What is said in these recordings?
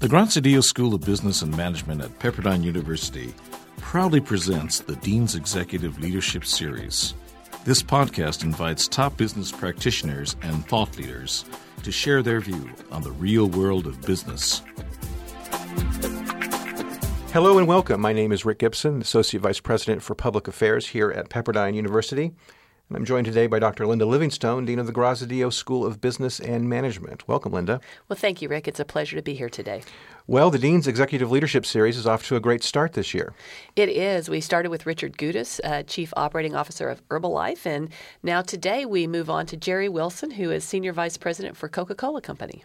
The Graziadio School of Business and Management at Pepperdine University proudly presents the Dean's Executive Leadership Series. This podcast invites top business practitioners and thought leaders to share their view on the real world of business. Hello and welcome. My name is Rick Gibson, Associate Vice President for Public Affairs here at Pepperdine University. And I'm joined today by Dr. Linda Livingstone, Dean of the Graziadio School of Business and Management. Welcome, Linda. Well, thank you, Rick. It's a pleasure to be here today. Well, the Dean's Executive Leadership Series is off to a great start this year. It is. We started with Richard Goudis, Chief Operating Officer of Herbalife, and now today we move on to Jerry Wilson, who is Senior Vice President for Coca-Cola Company.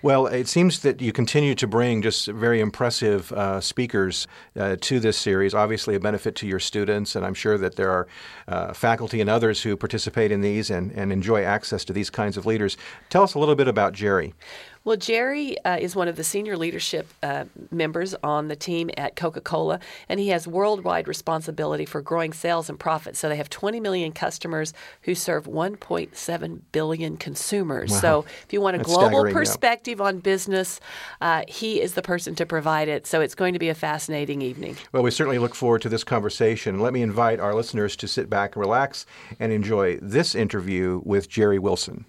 Well, it seems that you continue to bring just very impressive speakers to this series, obviously a benefit to your students, and I'm sure that there are faculty and others who participate in these and enjoy access to these kinds of leaders. Tell us a little bit about Jerry. Well, Jerry is one of the senior leadership members on the team at Coca-Cola, and he has worldwide responsibility for growing sales and profits. So they have 20 million customers who serve 1.7 billion consumers. Wow. So if you want a global perspective on business, he is the person to provide it. So it's going to be a fascinating evening. Well, we certainly look forward to this conversation. Let me invite our listeners to sit back, relax, and enjoy this interview with Jerry Wilson.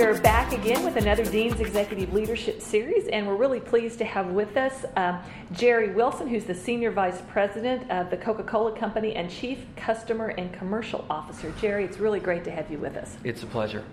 We're back again with another Dean's Executive Leadership Series, and we're really pleased to have with us Jerry Wilson, who's the Senior Vice President of the Coca-Cola Company and Chief Customer and Commercial Officer. Jerry, it's really great to have you with us. It's a pleasure.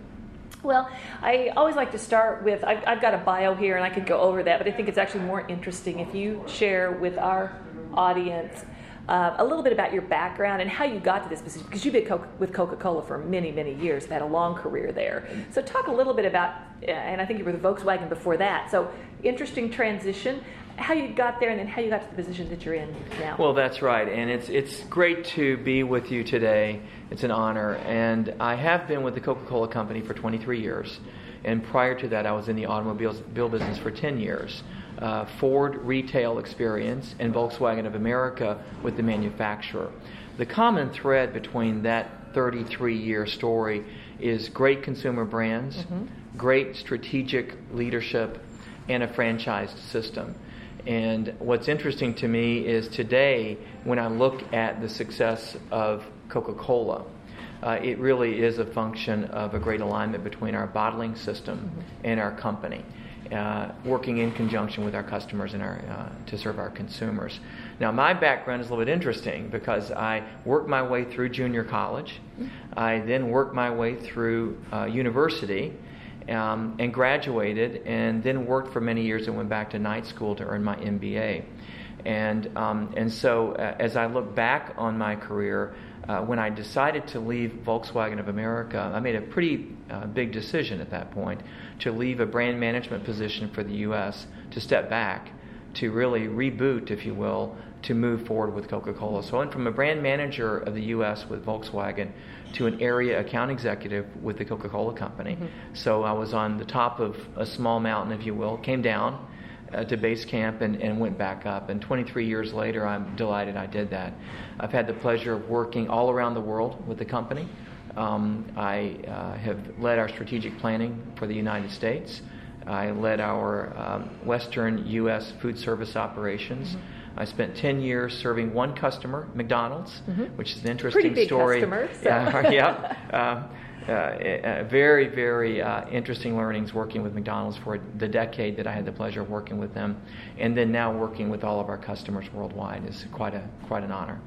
Well, I always like to start with, I've got a bio here and I could go over that, but I think it's actually more interesting if you share with our audience a little bit about your background and how you got to this position, because you've been with Coca-Cola for many, many years, you've had a long career there. So talk a little bit about, and I think you were the Volkswagen before that, so interesting transition, how you got there and then how you got to the position that you're in now. Well, that's right, and it's great to be with you today. It's an honor, and I have been with the Coca-Cola Company for 23 years, and prior to that I was in the automobile business for 10 years. Ford retail experience and Volkswagen of America with the manufacturer. The common thread between that 33-year story is great consumer brands, great strategic leadership, and a franchised system. And what's interesting to me is today, when I look at the success of Coca-Cola, it really is a function of a great alignment between our bottling system and our company. Working in conjunction with our customers and our to serve our consumers. Now, my background is a little bit interesting because I worked my way through junior college. I then worked my way through university and graduated, and then worked for many years and went back to night school to earn my MBA. And so as I look back on my career, when I decided to leave Volkswagen of America, I made a pretty big decision at that point to leave a brand management position for the U.S., to step back, to really reboot, if you will, to move forward with Coca-Cola. So I went from a brand manager of the U.S. with Volkswagen to an area account executive with the Coca-Cola Company. So I was on the top of a small mountain, if you will, came down to base camp and went back up. And 23 years later, I'm delighted I did that. I've had the pleasure of working all around the world with the company. I have led our strategic planning for the United States. I led our Western U.S. food service operations. I spent 10 years serving one customer, McDonald's, which is an interesting story. Pretty big customer. So. Very, very interesting learnings working with McDonald's for the decade that I had the pleasure of working with them, and then now working with all of our customers worldwide is quite an honor.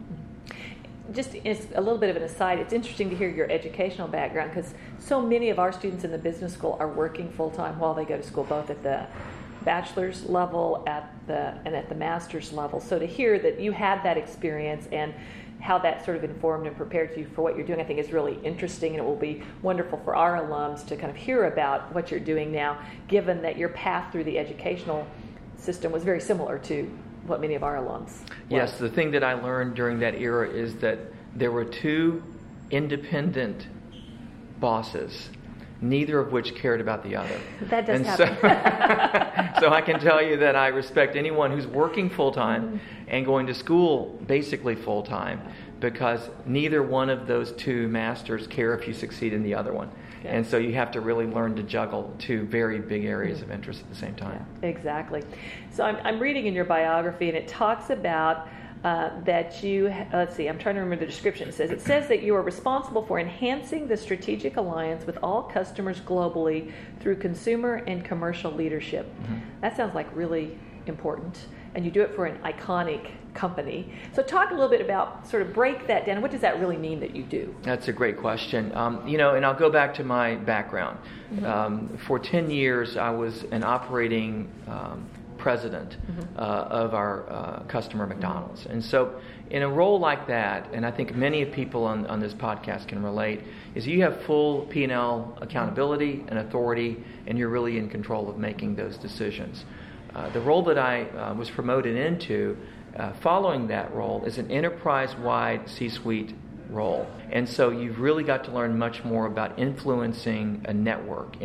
Just as a little bit of an aside, it's interesting to hear your educational background because so many of our students in the business school are working full time while they go to school, both at the bachelor's level and at the master's level. So to hear that you had that experience and how that sort of informed and prepared you for what you're doing, I think is really interesting, and it will be wonderful for our alums to kind of hear about what you're doing now, given that your path through the educational system was very similar to what many of our alums were. Yes, the thing that I learned during that era is that there were two independent bosses neither of which cared about the other. That does happen. So I can tell you that I respect anyone who's working full-time and going to school basically full-time, because neither one of those two masters care if you succeed in the other one. Good. And so you have to really learn to juggle two very big areas of interest at the same time. Yeah, exactly. So I'm reading in your biography, and it talks about that you, let's see, I'm trying to remember the description. It says that you are responsible for enhancing the strategic alliance with all customers globally through consumer and commercial leadership. Mm-hmm. That sounds like really important. And you do it for an iconic company. So talk a little bit about, sort of break that down. What does that really mean that you do? That's a great question. And I'll go back to my background. Mm-hmm. For 10 years, I was an operating president of our customer McDonald's. And so in a role like that, and I think many people on this podcast can relate, is you have full P&L accountability and authority, and you're really in control of making those decisions. The role that I was promoted into following that role is an enterprise-wide C-suite role. And so you've really got to learn much more about influencing a network,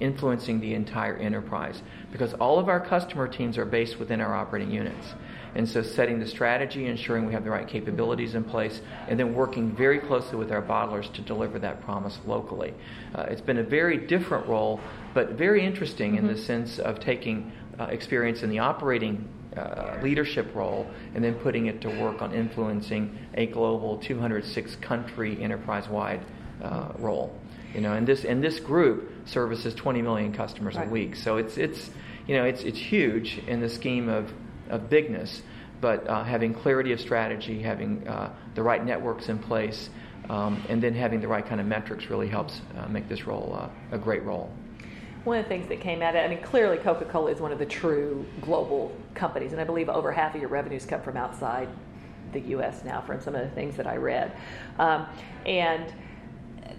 influencing the entire enterprise, because all of our customer teams are based within our operating units. And so setting the strategy, ensuring we have the right capabilities in place, and then working very closely with our bottlers to deliver that promise locally. It's been a very different role, but very interesting in the sense of taking experience in the operating leadership role and then putting it to work on influencing a global 206-country enterprise-wide role. And this group services 20 million customers a week. So it's huge in the scheme of bigness, but having clarity of strategy, having the right networks in place, and then having the right kind of metrics really helps make this role a great role. One of the things that came out of it, clearly Coca-Cola is one of the true global companies, and I believe over half of your revenues come from outside the U.S. now, from some of the things that I read. And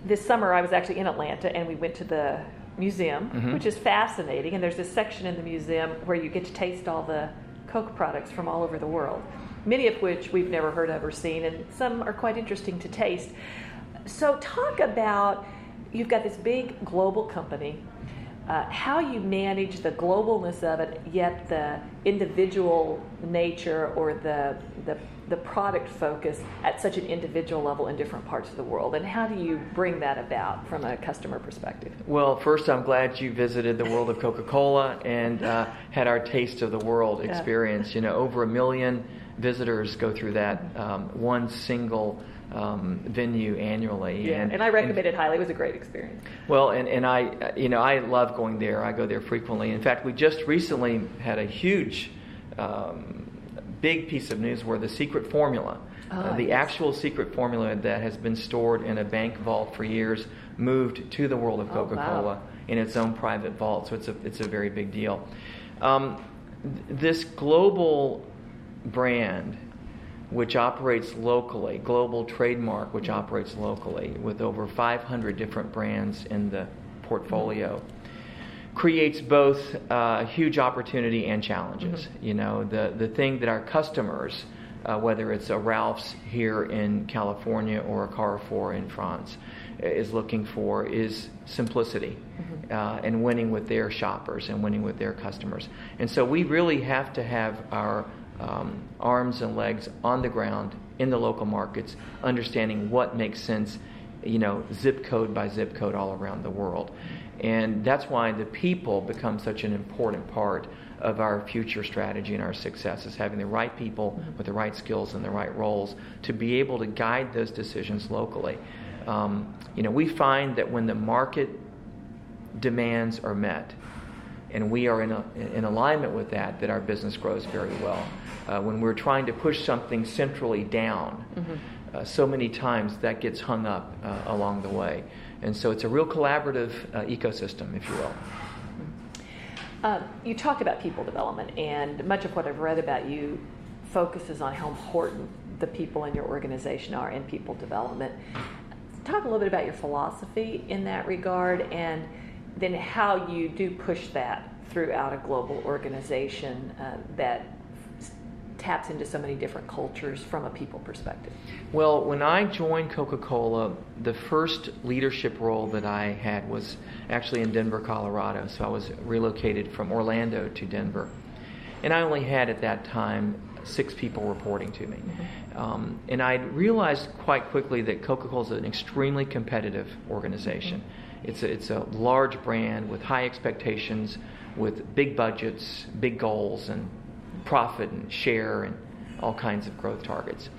this summer I was actually in Atlanta, and we went to the museum, which is fascinating, and there's this section in the museum where you get to taste all the Coke products from all over the world, many of which we've never heard of or seen, and some are quite interesting to taste. So talk about, you've got this big global company, how you manage the globalness of it, yet the individual nature or the product focus at such an individual level in different parts of the world, and how do you bring that about from a customer perspective? Well, first, I'm glad you visited the world of Coca-Cola and had our Taste of the World experience. Over 1 million visitors go through that one single venue annually. Yeah, and I recommend it highly. It was a great experience. Well, and I, I love going there. I go there frequently. In fact, we just recently had a huge big piece of news where the secret formula, actual secret formula that has been stored in a bank vault for years, moved to the world of Coca-Cola in its own private vault. So it's a very big deal. This global brand, which operates locally, global trademark, which operates locally, with over 500 different brands in the portfolio, creates both huge opportunity and challenges. The thing that our customers, whether it's a Ralph's here in California or a Carrefour in France, is looking for is simplicity and winning with their shoppers and winning with their customers. And so we really have to have our arms and legs on the ground in the local markets, understanding what makes sense, zip code by zip code all around the world. And that's why the people become such an important part of our future strategy and our success, is having the right people with the right skills and the right roles to be able to guide those decisions locally. We find that when the market demands are met, and we are in alignment with that, that our business grows very well. When we're trying to push something centrally down, so many times that gets hung up along the way. And so it's a real collaborative ecosystem, if you will. You talked about people development, and much of what I've read about you focuses on how important the people in your organization are in people development. Talk a little bit about your philosophy in that regard, and then how you do push that throughout a global organization that taps into so many different cultures from a people perspective? Well, when I joined Coca-Cola, the first leadership role that I had was actually in Denver, Colorado. So I was relocated from Orlando to Denver. And I only had at that time 6 people reporting to me. Mm-hmm. And I realized quite quickly that Coca-Cola is an extremely competitive organization. Mm-hmm. It's a large brand with high expectations, with big budgets, big goals, and profit and share and all kinds of growth targets.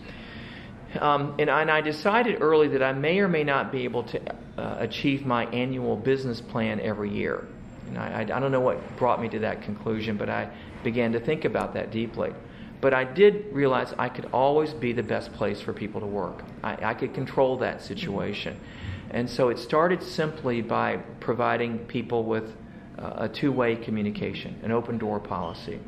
And I decided early that I may or may not be able to achieve my annual business plan every year. And I don't know what brought me to that conclusion, but I began to think about that deeply. But I did realize I could always be the best place for people to work. I could control that situation. And so it started simply by providing people with a two-way communication, an open-door policy.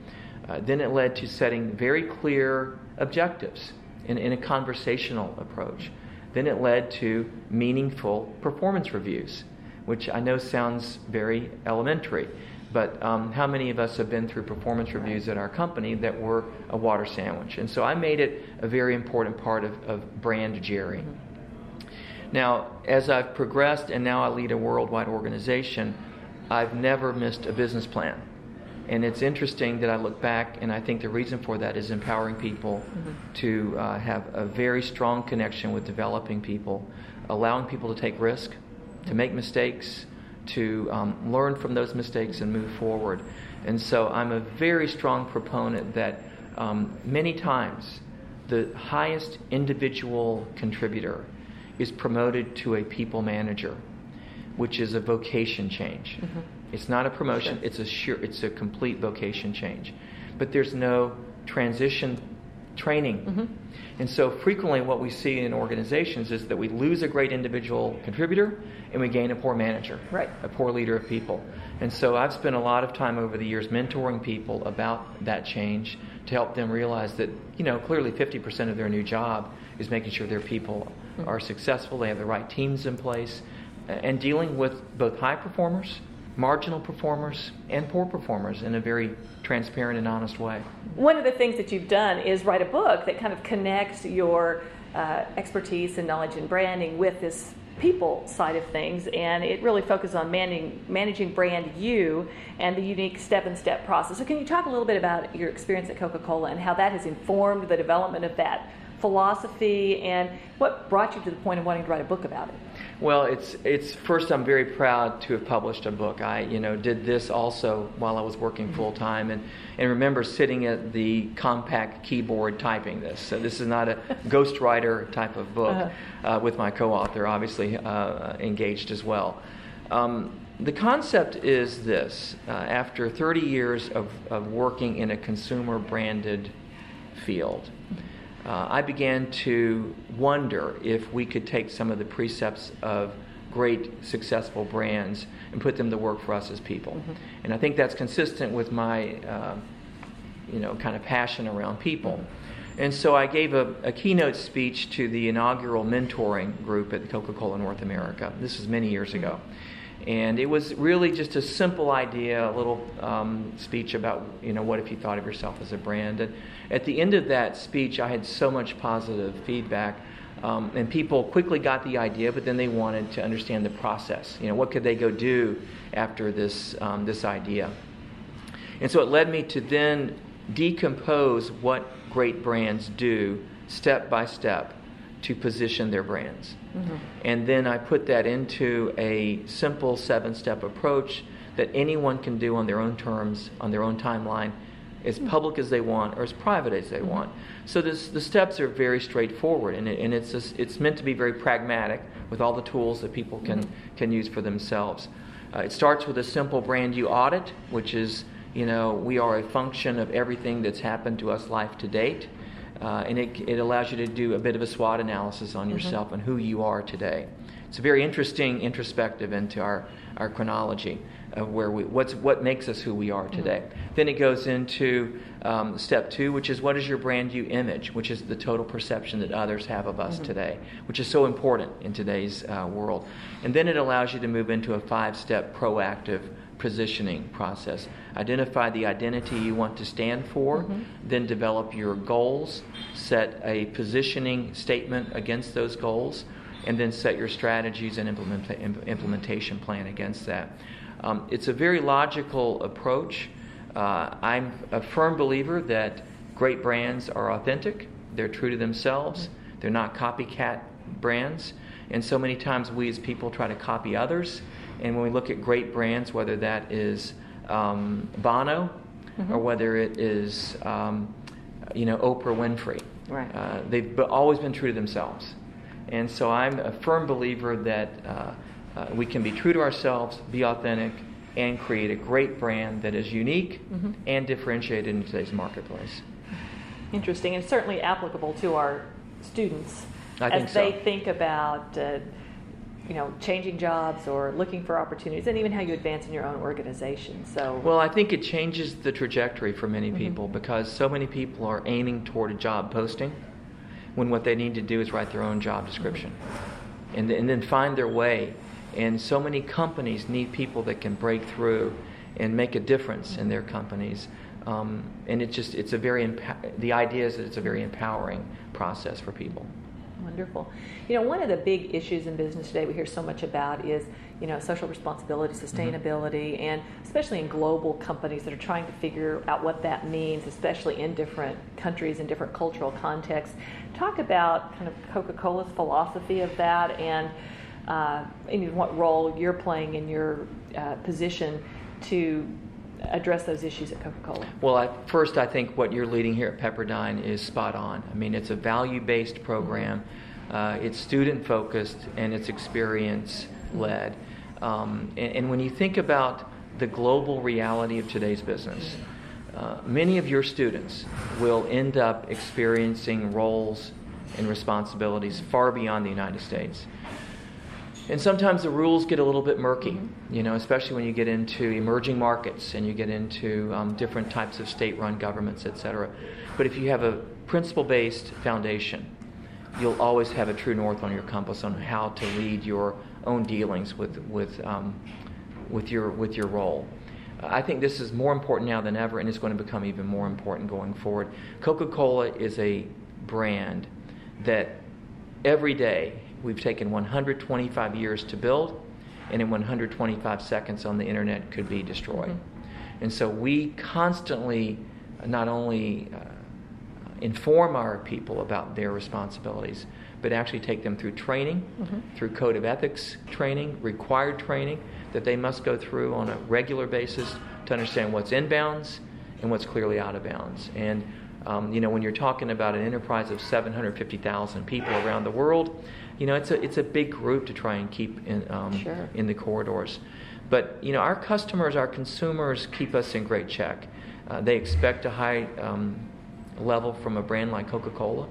Then it led to setting very clear objectives in a conversational approach. Then it led to meaningful performance reviews, which I know sounds very elementary. But how many of us have been through performance reviews at our company that were a water sandwich? And so I made it a very important part of brand Jerry. Mm-hmm. Now, as I've progressed and now I lead a worldwide organization, I've never missed a business plan. And it's interesting that I look back, and I think the reason for that is empowering people mm-hmm. to have a very strong connection with developing people, allowing people to take risk, to make mistakes, to learn from those mistakes and move forward. And so I'm a very strong proponent that many times the highest individual contributor is promoted to a people manager, which is a vocation change. Mm-hmm. It's not a promotion, sure. It's a complete vocation change. But there's no transition training. Mm-hmm. And so frequently what we see in organizations is that we lose a great individual contributor and we gain a poor manager, right. A poor leader of people. And so I've spent a lot of time over the years mentoring people about that change to help them realize that, you know, clearly 50% of their new job is making sure their people mm-hmm. are successful, they have the right teams in place, and dealing with both high performers, marginal performers and poor performers in a very transparent and honest way. One of the things that you've done is write a book that kind of connects your expertise and knowledge in branding with this people side of things, and it really focuses on managing brand you and the unique step-in-step process. So can you talk a little bit about your experience at Coca-Cola and how that has informed the development of that philosophy, and what brought you to the point of wanting to write a book about it? Well, it's first, I'm very proud to have published a book. I, did this also while I was working full time, and remember sitting at the compact keyboard typing this. So this is not a ghostwriter type of book with my co-author, obviously engaged as well. The concept is this: after 30 years of working in a consumer branded field, I began to wonder if we could take some of the precepts of great successful brands and put them to work for us as people. Mm-hmm. And I think that's consistent with my, kind of passion around people. And so I gave a keynote speech to the inaugural mentoring group at Coca-Cola North America. This was many years ago. And it was really just a simple idea, a little speech about, what if you thought of yourself as a brand. And at the end of that speech, I had so much positive feedback. And people quickly got the idea, but then they wanted to understand the process. What could they go do after this, this idea? And so it led me to then decompose what great brands do step by step to position their brands. Mm-hmm. And then I put that into a simple 7-step approach that anyone can do on their own terms, on their own timeline, as public as they want or as private as they mm-hmm. want. So the steps are very straightforward, and it's meant to be very pragmatic with all the tools that people can use for themselves. It starts with a simple brand you audit, which is, we are a function of everything that's happened to us life to date. And it allows you to do a bit of a SWOT analysis on yourself mm-hmm. and who you are today. It's very interesting, introspective into our chronology. what makes us who we are today. Mm-hmm. Then it goes into step two, which is what is your brand you image, which is the total perception that others have of us mm-hmm. today, which is so important in today's world. And then it allows you to move into a 5-step proactive positioning process. Identify the identity you want to stand for, mm-hmm. then develop your goals, set a positioning statement against those goals, and then set your strategies and implementation plan against that. It's a very logical approach. I'm a firm believer that great brands are authentic, they're true to themselves, they're not copycat brands, and so many times we as people try to copy others, and when we look at great brands, whether that is Bono mm-hmm. or whether it is Oprah Winfrey, right. They've always been true to themselves. And so I'm a firm believer that we can be true to ourselves, be authentic, and create a great brand that is unique mm-hmm. and differentiated in today's marketplace. Interesting, and certainly applicable to our students as they think about changing jobs or looking for opportunities, and even how you advance in your own organization. So, well, I think it changes the trajectory for many people mm-hmm. because so many people are aiming toward a job posting when what they need to do is write their own job description mm-hmm. and then find their way. And so many companies need people that can break through and make a difference in their companies. And the idea is that it's a very empowering process for people. Wonderful. One of the big issues in business today we hear so much about is, social responsibility, sustainability, mm-hmm. and especially in global companies that are trying to figure out what that means, especially in different countries and different cultural contexts. Talk about kind of Coca-Cola's philosophy of that and what role you're playing in your position to address those issues at Coca-Cola. Well, first, I think what you're leading here at Pepperdine is spot on. I mean, it's a value-based program. It's student-focused, and it's experience-led. And when you think about the global reality of today's business, many of your students will end up experiencing roles and responsibilities far beyond the United States. And sometimes the rules get a little bit murky, especially when you get into emerging markets and you get into different types of state-run governments, etc. But if you have a principle-based foundation, you'll always have a true north on your compass on how to lead your own dealings with your role. I think this is more important now than ever, and it's going to become even more important going forward. Coca-Cola is a brand that every day we've taken 125 years to build, and in 125 seconds on the internet could be destroyed. Mm-hmm. And so we constantly not only inform our people about their responsibilities, but actually take them through training, mm-hmm. through code of ethics training, required training that they must go through on a regular basis to understand what's in bounds and what's clearly out of bounds. And when you're talking about an enterprise of 750,000 people around the world, it's a big group to try and keep in the corridors. But our customers, our consumers keep us in great check. They expect a high level from a brand like Coca-Cola.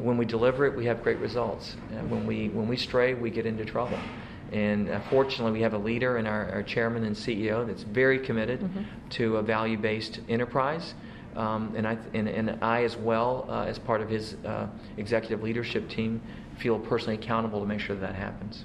When we deliver it, we have great results. When we stray, we get into trouble. And fortunately, we have a leader in our chairman and CEO that's very committed mm-hmm. to a value-based enterprise. And I as well, as part of his executive leadership team, feel personally accountable to make sure that happens.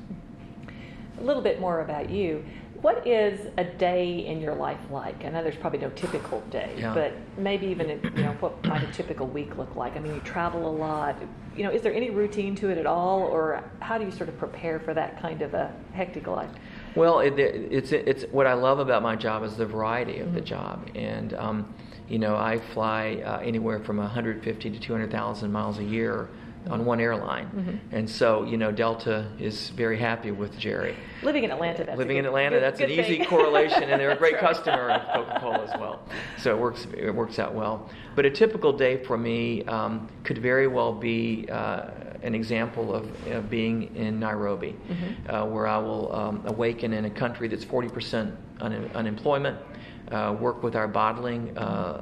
A little bit more about you. What is a day in your life like? I know there's probably no typical day, but maybe even what might a typical week look like? I mean, you travel a lot. Is there any routine to it at all, or how do you sort of prepare for that kind of a hectic life? Well, it's what I love about my job is the variety of mm-hmm. the job, and I fly anywhere from 150 to 200,000 miles a year on one airline. Mm-hmm. And so, Delta is very happy with Jerry. Living in Atlanta, that's an easy correlation, and they're a great customer of Coca-Cola as well. So it works out well. But a typical day for me could very well be an example of being in Nairobi, mm-hmm. Where I will awaken in a country that's 40% unemployment, work with our bottling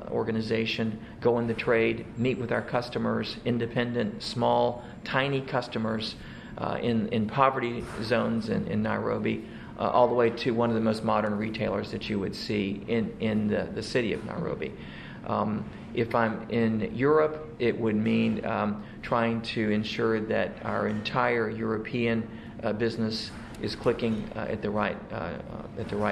organization, go in the trade, meet with our customers, independent, small, tiny customers in poverty zones in Nairobi, all the way to one of the most modern retailers that you would see in the city of Nairobi. If I'm in Europe, it would mean trying to ensure that our entire European business is clicking at the right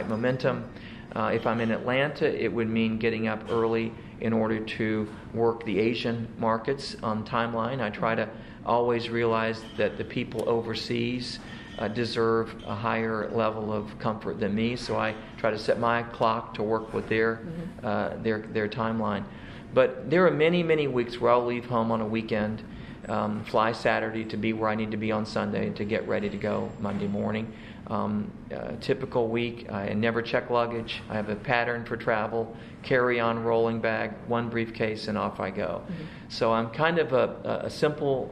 momentum. If I'm in Atlanta, it would mean getting up early in order to work the Asian markets on timeline. I try to always realize that the people overseas deserve a higher level of comfort than me, so I try to set my clock to work with their timeline. But there are many, many weeks where I'll leave home on a weekend, fly Saturday to be where I need to be on Sunday to get ready to go Monday morning. Typical week, I never check luggage. I have a pattern for travel, carry-on rolling bag, one briefcase, and off I go. Mm-hmm. So I'm kind of a simple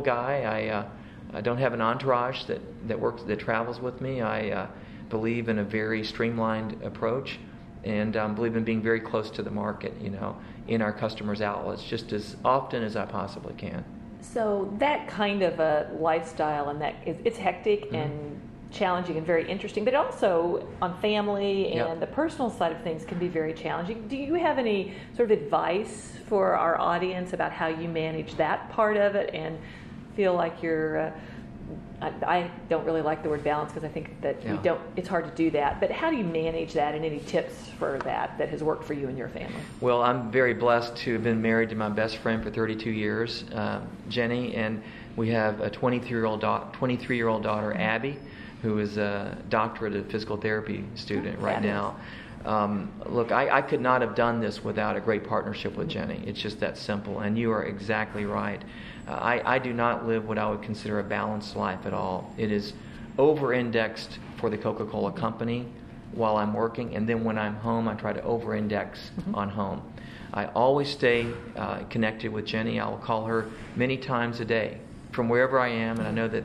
guy. I don't have an entourage that travels with me. I believe in a very streamlined approach, and believe in being very close to the market, in our customers' outlets just as often as I possibly can. So that kind of a lifestyle, and it's hectic mm-hmm. and challenging and very interesting, but also on family and yep. the personal side of things can be very challenging. Do you have any sort of advice for our audience about how you manage that part of it and feel like you're I don't really like the word balance, because I think that yeah. it's hard to do that, but how do you manage that, and any tips for that has worked for you and your family? Well, I'm very blessed to have been married to my best friend for 32 years, Jenny, and we have a 23-year-old daughter, Abby, who is a doctorate of physical therapy student right now. Look, I could not have done this without a great partnership with Jenny. It's just that simple, and you are exactly right. I do not live what I would consider a balanced life at all. It is over-indexed for the Coca-Cola Company while I'm working, and then when I'm home, I try to over-index mm-hmm. on home. I always stay connected with Jenny. I will call her many times a day from wherever I am, and I know that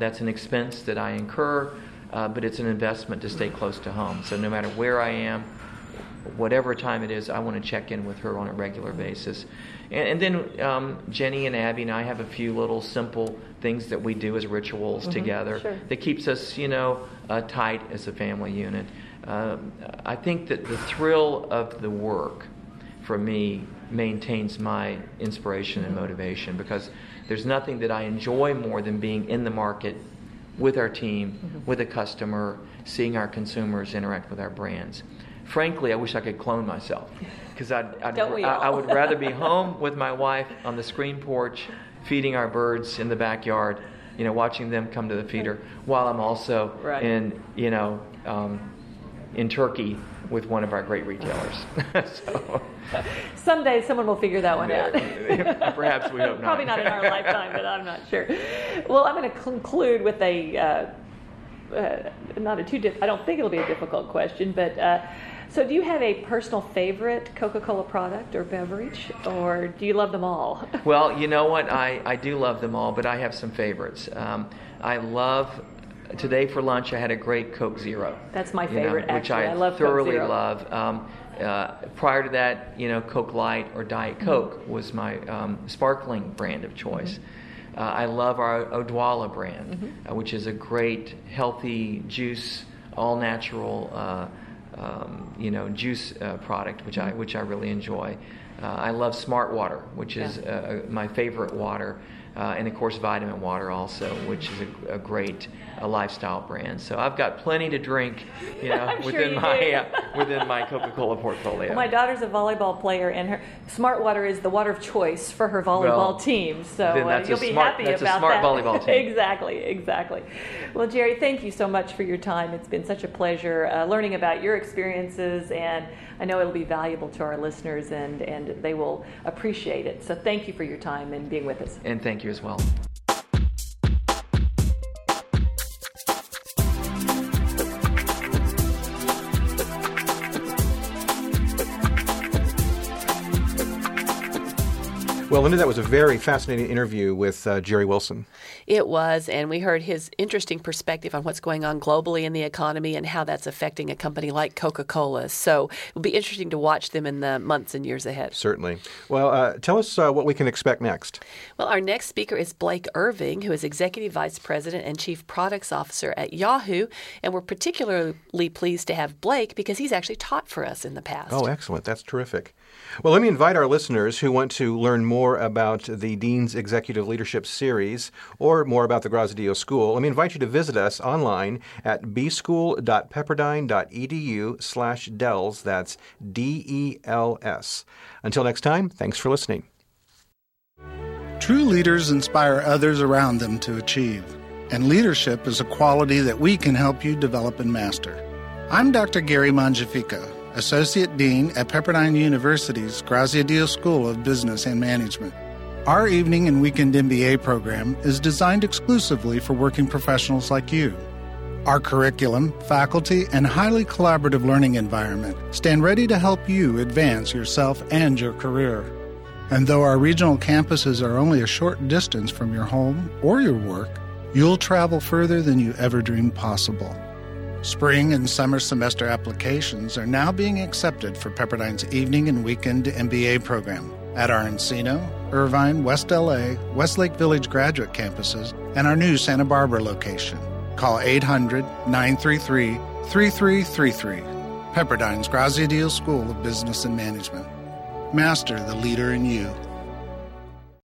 that's an expense that I incur, but it's an investment to stay close to home. So no matter where I am, whatever time it is, I want to check in with her on a regular basis. And then Jenny and Abby and I have a few little simple things that we do as rituals mm-hmm, together sure. that keeps us, tight as a family unit. I think that the thrill of the work for me maintains my inspiration mm-hmm. and motivation, because there's nothing that I enjoy more than being in the market with our team, mm-hmm. with a customer, seeing our consumers interact with our brands. Frankly, I wish I could clone myself, because I would rather be home with my wife on the screen porch, feeding our birds in the backyard, watching them come to the feeder, while I'm also right. in Turkey with one of our great retailers. So, someday someone will figure that one out. Perhaps, we hope not. Probably not in our lifetime, but I'm not sure. Well, I'm going to conclude with I don't think it'll be a difficult question, but so do you have a personal favorite Coca-Cola product or beverage, or do you love them all? Well, you know what? I do love them all, but I have some favorites. Today for lunch I had a great Coke Zero. That's my favorite, which actually. I thoroughly love. Prior to that, Coke Light or Diet Coke mm-hmm. was my sparkling brand of choice. Mm-hmm. I love our Odwalla brand, mm-hmm. Which is a great, healthy juice, all-natural juice product, which I really enjoy. I love Smart Water, which is my favorite water, and of course Vitamin Water also, which is a great lifestyle brand. So I've got plenty to drink, within my Coca-Cola portfolio. Well, my daughter's a volleyball player, and her Smart Water is the water of choice for her volleyball team. So you'll be happy about that. That's a smart volleyball team. Exactly. Well, Jerry, thank you so much for your time. It's been such a pleasure learning about your experiences, and I know it'll be valuable to our listeners, and they will appreciate it. So thank you for your time and being with us. And thank you as well. Well, Linda, that was a very fascinating interview with Jerry Wilson. It was, and we heard his interesting perspective on what's going on globally in the economy and how that's affecting a company like Coca-Cola. So it'll be interesting to watch them in the months and years ahead. Certainly. Well, tell us what we can expect next. Well, our next speaker is Blake Irving, who is Executive Vice President and Chief Products Officer at Yahoo, and we're particularly pleased to have Blake because he's actually taught for us in the past. Oh, excellent. That's terrific. Well, let me invite our listeners who want to learn more about the Dean's Executive Leadership Series or more about the Graziadio School. Let me invite you to visit us online at bschool.pepperdine.edu/dels. That's DELS. Until next time, thanks for listening. True leaders inspire others around them to achieve, and leadership is a quality that we can help you develop and master. I'm Dr. Gary Mangiofico, Associate Dean at Pepperdine University's Graziadio School of Business and Management. Our evening and weekend MBA program is designed exclusively for working professionals like you. Our curriculum, faculty, and highly collaborative learning environment stand ready to help you advance yourself and your career. And though our regional campuses are only a short distance from your home or your work, you'll travel further than you ever dreamed possible. Spring and summer semester applications are now being accepted for Pepperdine's evening and weekend MBA program at our Encino, Irvine, West LA, Westlake Village graduate campuses, and our new Santa Barbara location. Call 800-933-3333. Pepperdine's Graziadio School of Business and Management. Master the leader in you.